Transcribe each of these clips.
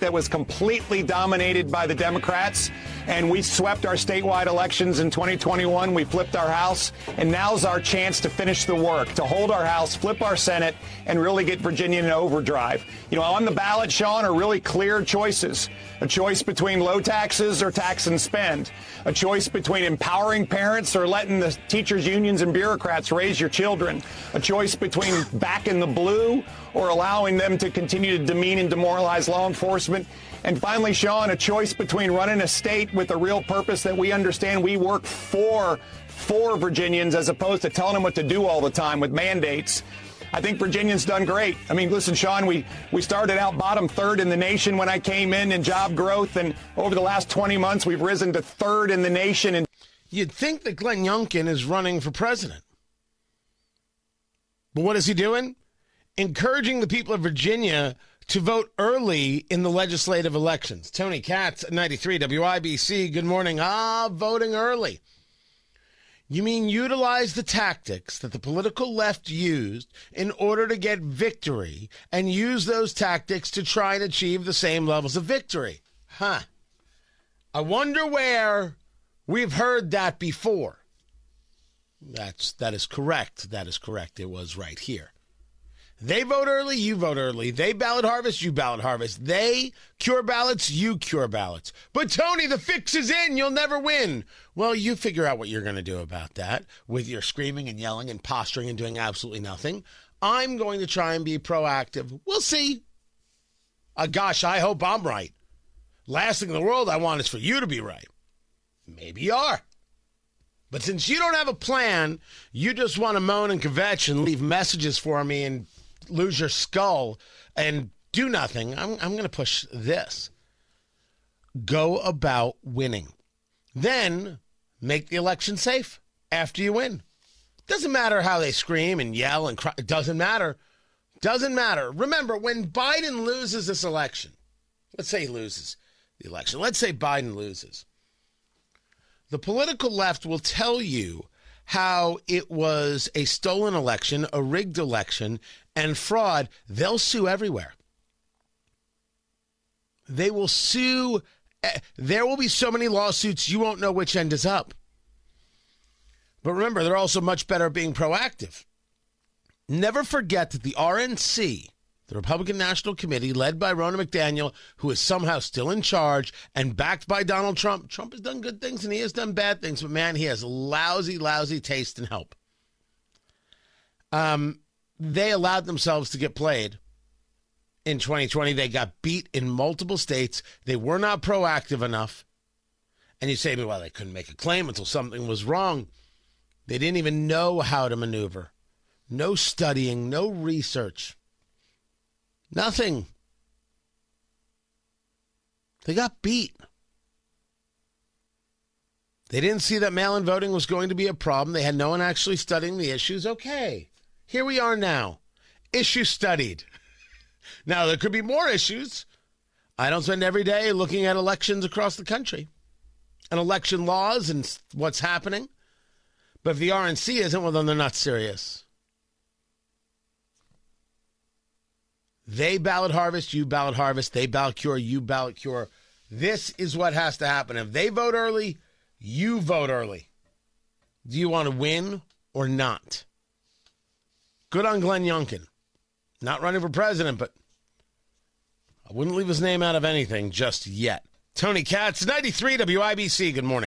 That was completely dominated by the Democrats, and we swept our statewide elections in 2021. We flipped our House, and now's our chance to finish the work, to hold our House, flip our Senate, and really get Virginia in overdrive. You know, on the ballot, Sean, are really clear choices. A choice between low taxes or tax and spend. A choice between empowering parents or letting the teachers, unions, and bureaucrats raise your children. A choice between back in the blue or allowing them to continue to demean and demoralize law enforcement. And finally, Sean, a choice between running a state with a real purpose that we understand we work for Virginians as opposed to telling them what to do all the time with mandates. I think Virginians done great. I mean, listen, Sean, we started out bottom third in the nation when I came in job growth, and over the last 20 months, we've risen to third in the nation. And you'd think that Glenn Youngkin is running for president. But what is he doing? Encouraging the people of Virginia to vote early in the legislative elections. Tony Katz, 93 WIBC, good morning. Voting early. You mean utilize the tactics that the political left used in order to get victory and use those tactics to try and achieve the same levels of victory. Huh. I wonder where we've heard that before. That is correct. That is correct. It was right here. They vote early, you vote early. They ballot harvest, you ballot harvest. They cure ballots, you cure ballots. But, Tony, the fix is in. You'll never win. Well, you figure out what you're going to do about that with your screaming and yelling and posturing and doing absolutely nothing. I'm going to try and be proactive. We'll see. Gosh, I hope I'm right. Last thing in the world I want is for you to be right. Maybe you are. But since you don't have a plan, you just want to moan and kvetch and leave messages for me and lose your skull and do nothing, I'm going to push this. Go about winning. Then make the election safe after you win. Doesn't matter how they scream and yell and cry. It doesn't matter. Doesn't matter. Remember, when Biden loses this election, let's say he loses the election. Let's say Biden loses. The political left will tell you how it was a stolen election, a rigged election, and fraud. They'll sue everywhere. They will sue. There will be so many lawsuits, you won't know which end is up. But remember, they're also much better at being proactive. Never forget that the RNC, the Republican National Committee, led by Ronna McDaniel, who is somehow still in charge and backed by Donald Trump. Trump has done good things and he has done bad things, but man, he has lousy taste in help. They allowed themselves to get played in 2020. They got beat in multiple states. They were not proactive enough. And you say, well, they couldn't make a claim until something was wrong. They didn't even know how to maneuver. No studying, no research. Nothing. They got beat. They didn't see that mail-in voting was going to be a problem. They had no one actually studying the issues. Okay, here we are now. Issue studied. Now, there could be more issues. I don't spend every day looking at elections across the country and election laws and what's happening. But if the RNC isn't, well, then they're not serious. They ballot harvest, you ballot harvest. They ballot cure, you ballot cure. This is what has to happen. If they vote early, you vote early. Do you want to win or not? Good on Glenn Youngkin. Not running for president, but I wouldn't leave his name out of anything just yet. Tony Katz, 93 WIBC. Good morning.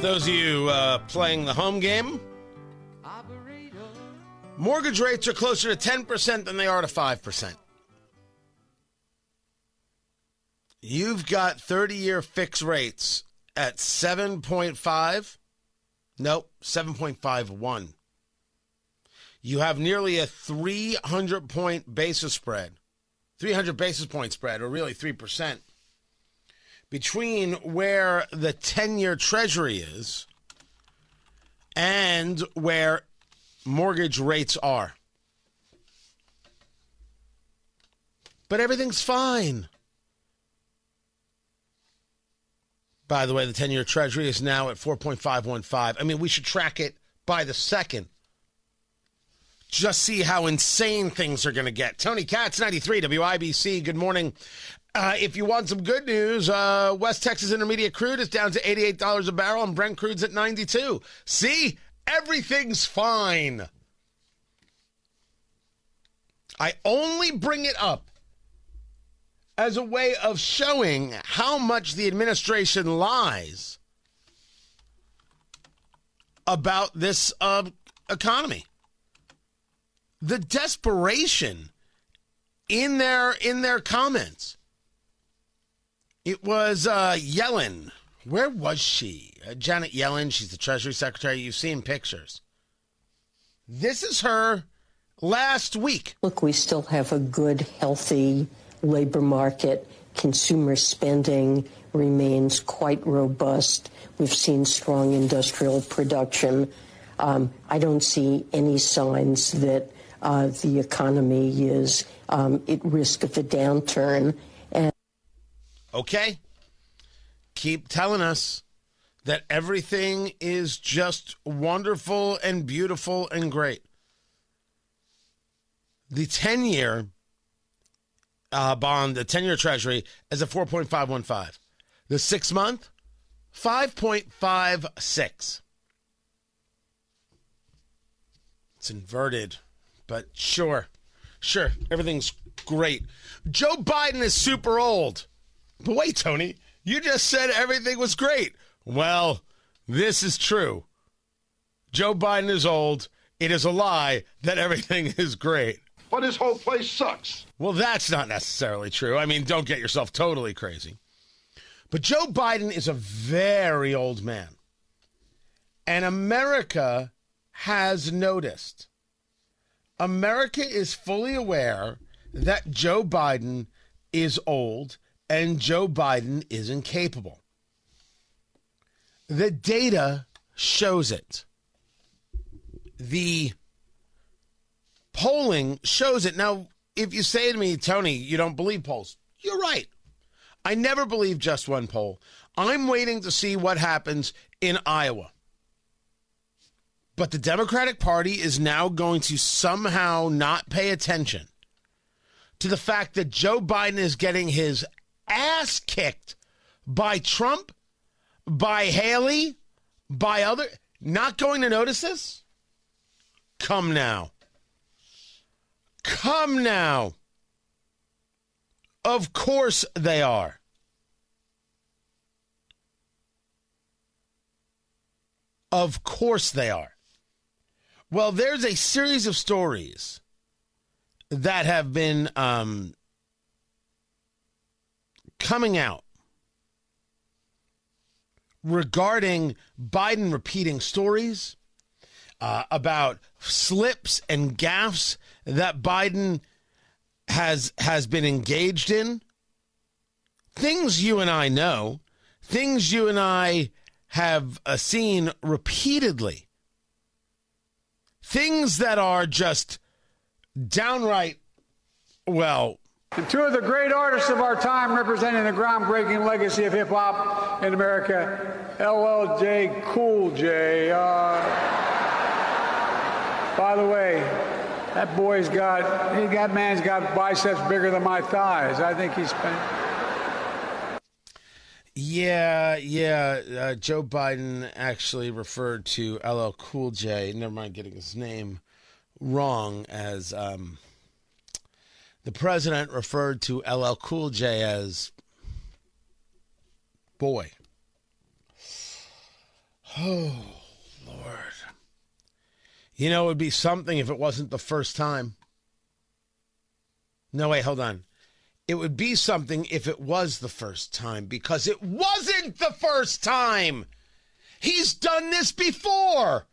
Those of you playing the home game, mortgage rates are closer to 10% than they are to 5%. You've got 30-year fixed rates at 7.51. You have nearly a 300 basis point spread, or really 3%. Between where the 10-year Treasury is and where mortgage rates are. But everything's fine. By the way, the 10-year Treasury is now at 4.515. I mean, we should track it by the second. Just see how insane things are going to get. Tony Katz, 93, WIBC. Good morning. If you want some good news, West Texas Intermediate Crude is down to $88 a barrel and Brent Crude's at $92. See? Everything's fine. I only bring it up as a way of showing how much the administration lies about this economy. The desperation in their comments. It was Yellen. Where was she? Janet Yellen. She's the Treasury Secretary. You've seen pictures. This is her last week. Look, we still have a good, healthy labor market. Consumer spending remains quite robust. We've seen strong industrial production. I don't see any signs that the economy is at risk of a downturn. Okay, keep telling us that everything is just wonderful and beautiful and great. The 10-year bond, the 10-year Treasury, is a 4.515. The 6-month, 5.56. It's inverted, but sure, everything's great. Joe Biden is super old. But wait, Tony, you just said everything was great. Well, this is true. Joe Biden is old. It is a lie that everything is great. But his whole place sucks. Well, that's not necessarily true. I mean, don't get yourself totally crazy. But Joe Biden is a very old man. And America has noticed. America is fully aware that Joe Biden is old. And Joe Biden is incapable. The data shows it. The polling shows it. Now, if you say to me, Tony, you don't believe polls, you're right. I never believe just one poll. I'm waiting to see what happens in Iowa. But the Democratic Party is now going to somehow not pay attention to the fact that Joe Biden is getting his ass kicked by Trump, by Haley, by other. Not going to notice this? Come now. Of course they are. Well, there's a series of stories that have been coming out regarding Biden repeating stories about slips and gaffes that Biden has been engaged in. Things you and I know, things you and I have seen repeatedly, things that are just downright, well... And two of the great artists of our time representing the groundbreaking legacy of hip-hop in America, LL Cool J. By the way, that boy's got, that man's got biceps bigger than my thighs. I think he's Joe Biden actually referred to LL Cool J, never mind getting his name wrong, as the president referred to LL Cool J as boy. Oh, Lord. You know, it would be something if it wasn't the first time. No, wait, hold on. It would be something if it was the first time, because it wasn't the first time. He's done this before.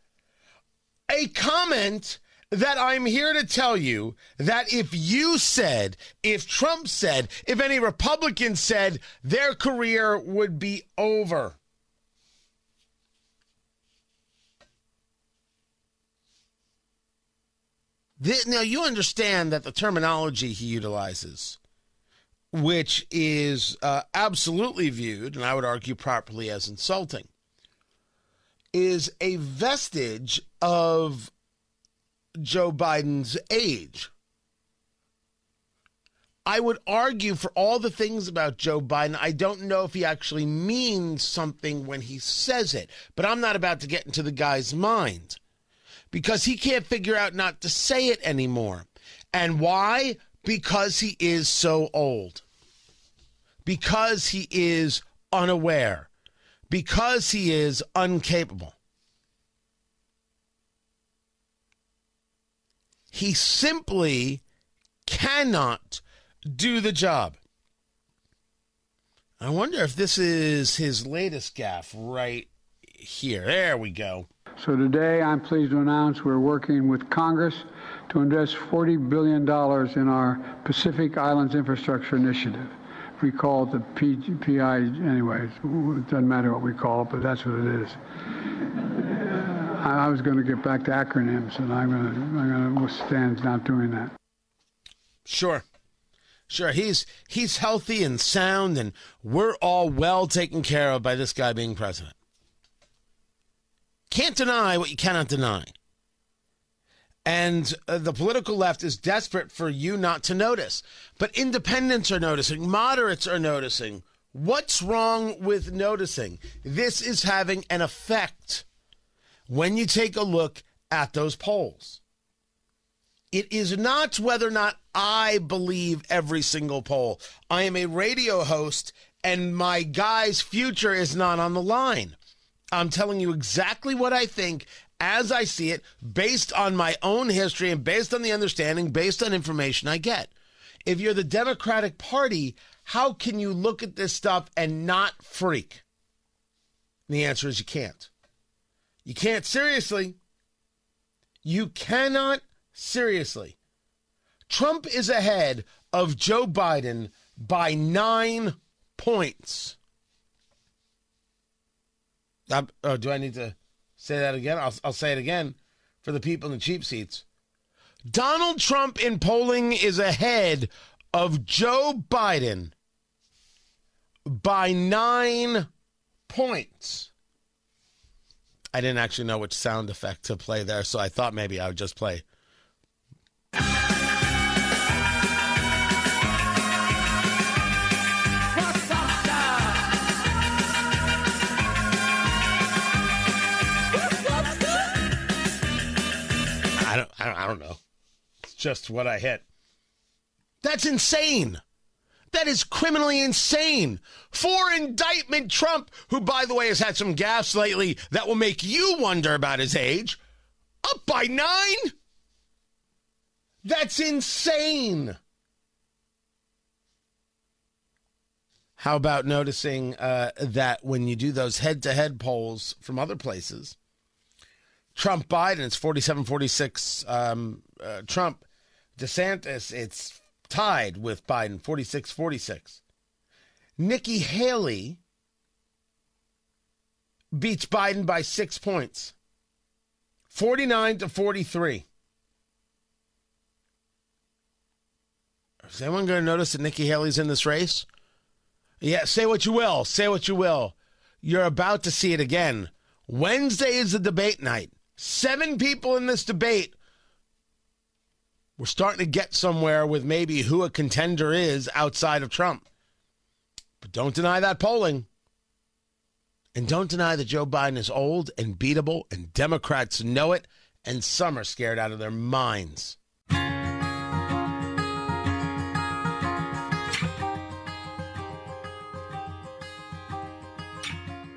A comment that I'm here to tell you that if you said, if Trump said, if any Republican said, their career would be over. Now, you understand that the terminology he utilizes, which is absolutely viewed, and I would argue properly as insulting, is a vestige of Joe Biden's age. I would argue for all the things about Joe Biden, I don't know if he actually means something when he says it, but I'm not about to get into the guy's mind, because he can't figure out not to say it anymore. And why? Because he is so old. Because he is unaware. Because he is incapable. He simply cannot do the job. I wonder if this is his latest gaffe right here. There we go. So today, I'm pleased to announce we're working with Congress to invest $40 billion in our Pacific Islands Infrastructure Initiative. We call it the PI, anyways. It doesn't matter what we call it, but that's what it is. I was going to get back to acronyms, and I'm going to withstand not doing that. Sure. Sure. He's healthy and sound, and we're all well taken care of by this guy being president. Can't deny what you cannot deny. And the political left is desperate for you not to notice. But independents are noticing. Moderates are noticing. What's wrong with noticing? This is having an effect when you take a look at those polls. It is not whether or not I believe every single poll. I am a radio host, and my guy's future is not on the line. I'm telling you exactly what I think as I see it, based on my own history and based on the understanding, based on information I get. If you're the Democratic Party, how can you look at this stuff and not freak? And the answer is you can't. You can't seriously. You cannot seriously. Trump is ahead of Joe Biden by 9 points. Oh, do I need to say that again? I'll say it again for the people in the cheap seats. Donald Trump in polling is ahead of Joe Biden by 9 points. I didn't actually know which sound effect to play there, so I thought maybe I would just play. I don't know. It's just what I hit. That's insane. That is criminally insane. For indictment Trump, who, by the way, has had some gaffes lately that will make you wonder about his age, up by 9? That's insane. How about noticing that when you do those head-to-head polls from other places, Trump Biden, it's 47-46 Trump. DeSantis, it's tied with Biden, 46-46. Nikki Haley beats Biden by 6 points, 49-43. Is anyone going to notice that Nikki Haley's in this race? Yeah, say what you will. Say what you will. You're about to see it again. Wednesday is the debate night. 7 people in this debate We're starting to get somewhere with maybe who a contender is outside of Trump. But don't deny that polling. And don't deny that Joe Biden is old and beatable, and Democrats know it, and some are scared out of their minds.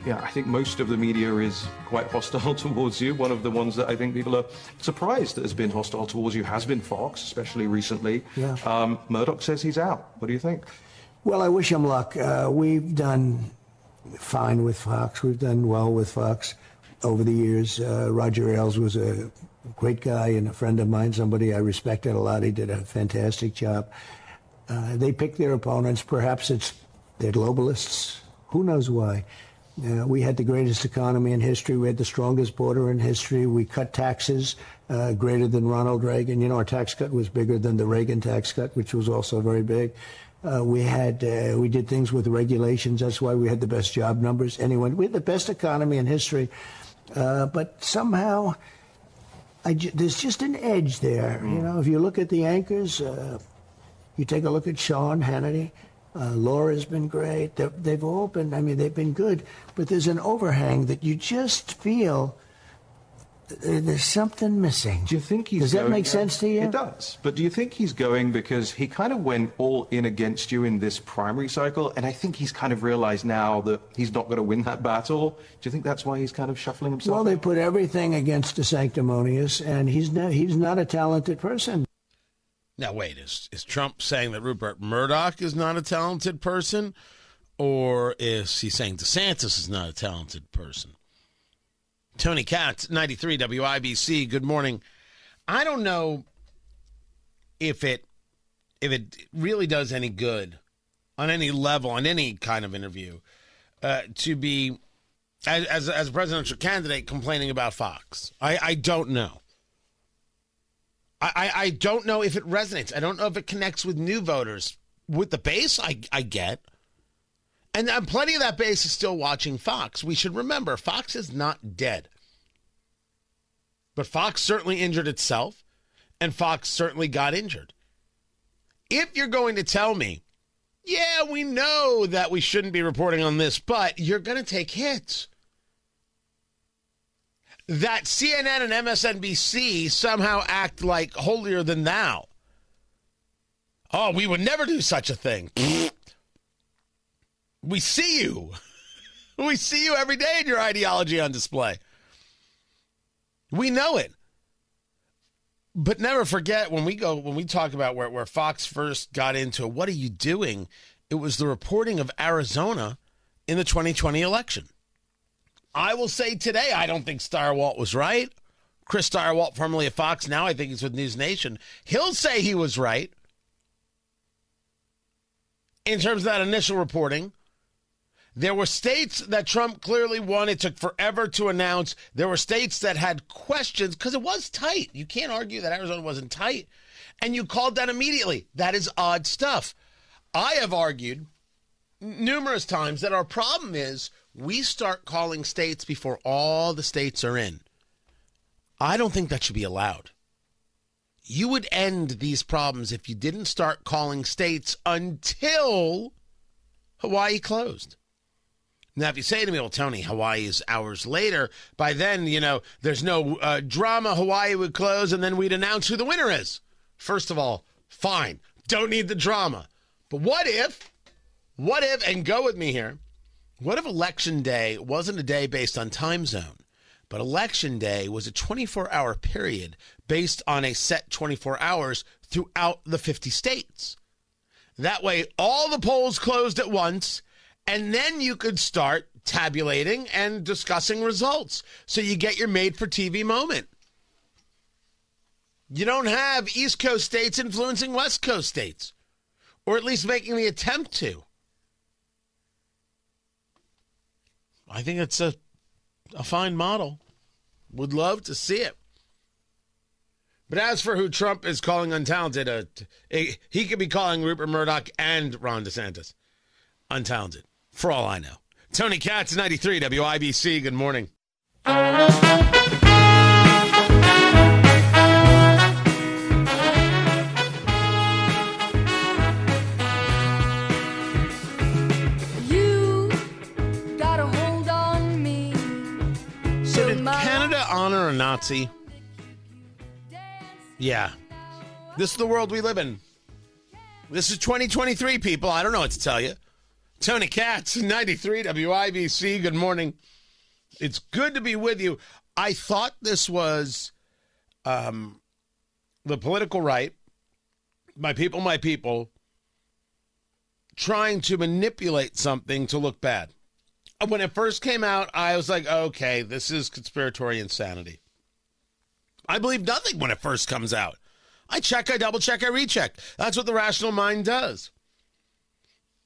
Yeah, I think most of the media is quite hostile towards you. One of the ones that I think people are surprised that has been hostile towards you has been Fox, especially recently. Yeah. Murdoch says he's out. What do you think? Well, I wish him luck. We've done fine with Fox. We've done well with Fox over the years. Roger Ailes was a great guy and a friend of mine, somebody I respected a lot. He did a fantastic job. They pick their opponents. Perhaps they're globalists. Who knows why? We had the greatest economy in history. We had the strongest border in history. We cut taxes greater than Ronald Reagan. You know, our tax cut was bigger than the Reagan tax cut, which was also very big. We did things with regulations. That's why we had the best job numbers. We had the best economy in history. But somehow, there's just an edge there. You know, if you look at the anchors, you take a look at Sean Hannity. Laura's been great. They've all been, they've been good. But there's an overhang that you just feel there's something missing. Do you think he's going? Does that make sense to you? It does. But do you think he's going because he kind of went all in against you in this primary cycle, and I think he's kind of realized now that he's not going to win that battle? Do you think that's why he's kind of shuffling himself? Well, they put everything against the sanctimonious, and he's not a talented person. Now, wait, is Trump saying that Rupert Murdoch is not a talented person, or is he saying DeSantis is not a talented person? Tony Katz, 93 WIBC, good morning. I don't know if it really does any good on any level, on any kind of interview, to be, as a presidential candidate, complaining about Fox. I don't know. I don't know if it resonates. I don't know if it connects with new voters. With the base, I get. And plenty of that base is still watching Fox. We should remember, Fox is not dead. But Fox certainly injured itself, and Fox certainly got injured. If you're going to tell me, yeah, we know that we shouldn't be reporting on this, but you're going to take hits. That CNN and MSNBC somehow act like holier than thou. Oh, we would never do such a thing. We see you. We see you every day in your ideology on display. We know it. But never forget, when we talk about where Fox first got into what are you doing, it was the reporting of Arizona in the 2020 election. I will say today, I don't think Stirewalt was right. Chris Stirewalt, formerly of Fox, now I think he's with News Nation. He'll say he was right in terms of that initial reporting. There were states that Trump clearly won. It took forever to announce. There were states that had questions because it was tight. You can't argue that Arizona wasn't tight. And you called that immediately. That is odd stuff. I have argued numerous times that our problem is we start calling states before all the states are in. I don't think that should be allowed. You would end these problems if you didn't start calling states until Hawaii closed. Now, if you say to me, well, Tony, Hawaii is hours later, by then, you know, there's no drama. Hawaii would close, and then we'd announce who the winner is. First of all, fine. Don't need the drama. But what if, and go with me here, what if Election Day wasn't a day based on time zone, but Election Day was a 24-hour period based on a set 24 hours throughout the 50 states? That way, all the polls closed at once, and then you could start tabulating and discussing results. So you get your made-for-TV moment. You don't have East Coast states influencing West Coast states, or at least making the attempt to. I think it's a fine model. Would love to see it. But as for who Trump is calling untalented, he could be calling Rupert Murdoch and Ron DeSantis untalented, for all I know. Tony Katz, 93 WIBC. Good morning. Nazi. Yeah. This is the world we live in. This is 2023, people. I don't know what to tell you. Tony Katz, 93 WIBC. Good morning. It's good to be with you. I thought this was the political right, my people, trying to manipulate something to look bad. When it first came out, I was like, okay, this is conspiratorial insanity. I believe nothing when it first comes out. I check, I double check, I recheck. That's what the rational mind does.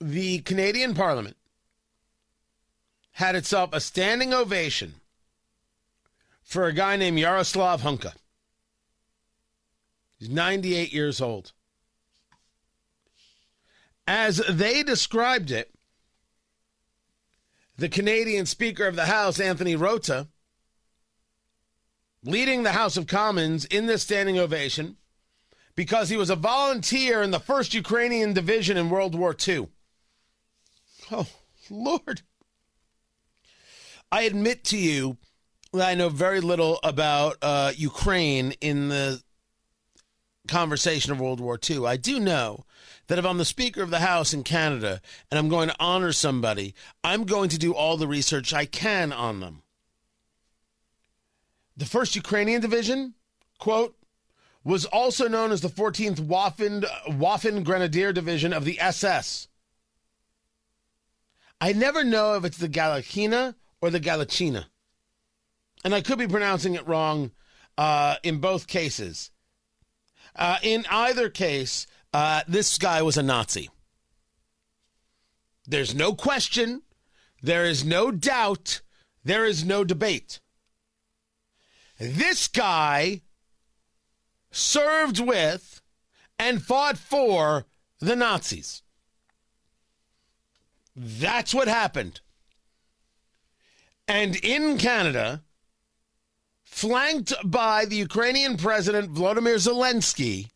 The Canadian Parliament had itself a standing ovation for a guy named Yaroslav Hunka. He's 98 years old. As they described it, the Canadian Speaker of the House, Anthony Rota, leading the House of Commons in this standing ovation because he was a volunteer in the 1st Ukrainian Division in World War II. Oh, Lord. I admit to you that I know very little about Ukraine in the conversation of World War II. I do know that if I'm the Speaker of the House in Canada and I'm going to honor somebody, I'm going to do all the research I can on them. The 1st Ukrainian Division, quote, was also known as the 14th Waffen Grenadier Division of the SS. I never know if it's the Galachina or the Galachina. And I could be pronouncing it wrong in both cases. In either case, this guy was a Nazi. There's no question. There is no doubt. There is no debate. This guy served with and fought for the Nazis. That's what happened. And in Canada, flanked by the Ukrainian President Volodymyr Zelensky,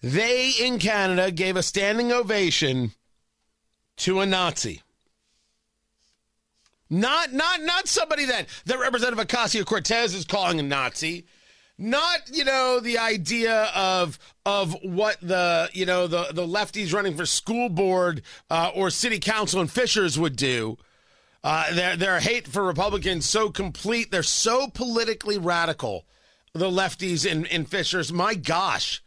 they in Canada gave a standing ovation to a Nazi. Not somebody that Representative Ocasio-Cortez is calling a Nazi. Not, you know, the idea of what the lefties running for school board or city council in Fishers would do. Their hate for Republicans so complete. They're so politically radical, the lefties in Fishers. My gosh,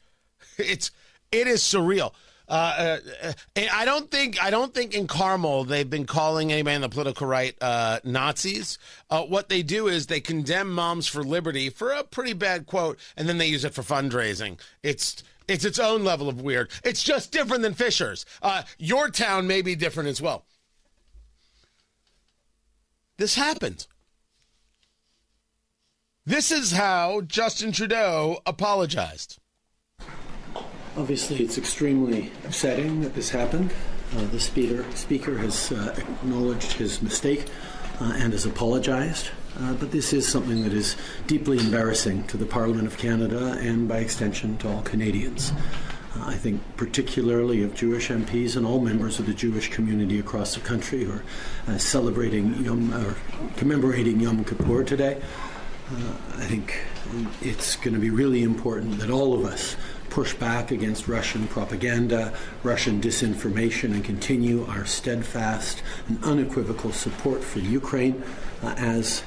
it is surreal. I don't think in Carmel they've been calling anybody on the political right Nazis. What they do is they condemn Moms for Liberty for a pretty bad quote, and then they use it for fundraising. It's its own level of weird. It's just different than Fishers. Your town may be different as well. This happened. This is how Justin Trudeau apologized. Obviously, it's extremely upsetting that this happened. The speaker has acknowledged his mistake and has apologized. But this is something that is deeply embarrassing to the Parliament of Canada and, by extension, to all Canadians. I think particularly of Jewish MPs and all members of the Jewish community across the country who are commemorating Yom Kippur today. I think it's going to be really important that all of us push back against Russian propaganda, Russian disinformation, and continue our steadfast and unequivocal support for Ukraine as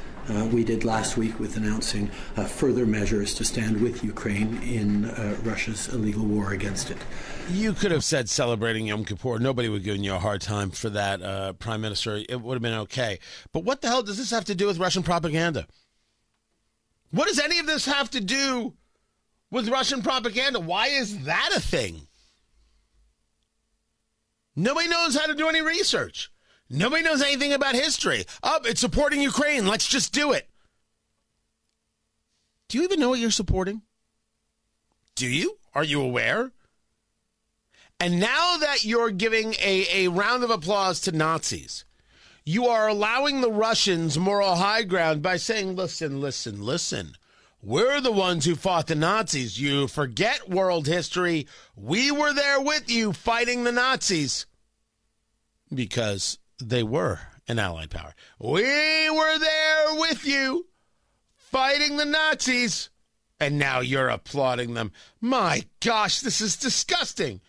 we did last week with announcing further measures to stand with Ukraine in Russia's illegal war against it. You could have said celebrating Yom Kippur. Nobody would have given you a hard time for that, Prime Minister. It would have been okay. But what the hell does this have to do with Russian propaganda? What does any of this have to do with Russian propaganda? Why is that a thing? Nobody knows how to do any research. Nobody knows anything about history. Oh, it's supporting Ukraine. Let's just do it. Do you even know what you're supporting? Do you? Are you aware? And now that you're giving a round of applause to Nazis, you are allowing the Russians moral high ground by saying, listen. We're the ones who fought the Nazis. You forget world history. We were there with you fighting the Nazis. Because they were an allied power. We were there with you fighting the Nazis, and now you're applauding them. My gosh, this is disgusting.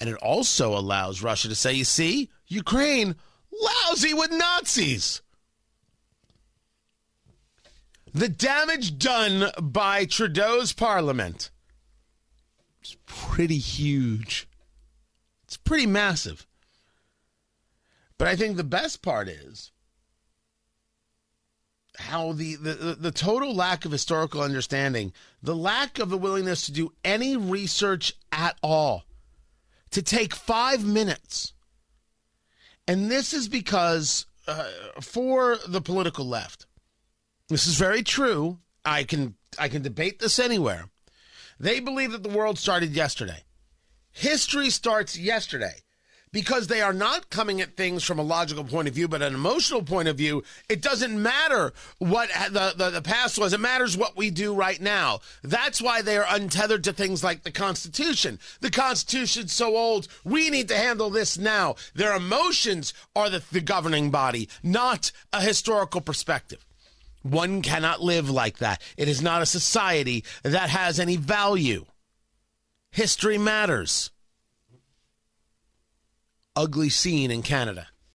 And it also allows Russia to say, you see, Ukraine, lousy with Nazis. The damage done by Trudeau's parliament is pretty huge. It's pretty massive. But I think the best part is how the total lack of historical understanding, the lack of the willingness to do any research at all, to take 5 minutes. And this is because for the political left, this is very true. I can debate this anywhere. They believe that the world started yesterday. History starts yesterday. Because they are not coming at things from a logical point of view, but an emotional point of view, it doesn't matter what the past was. It matters what we do right now. That's why they are untethered to things like the Constitution. The Constitution's so old, we need to handle this now. Their emotions are the governing body, not a historical perspective. One cannot live like that. It is not a society that has any value. History matters. Ugly scene in Canada.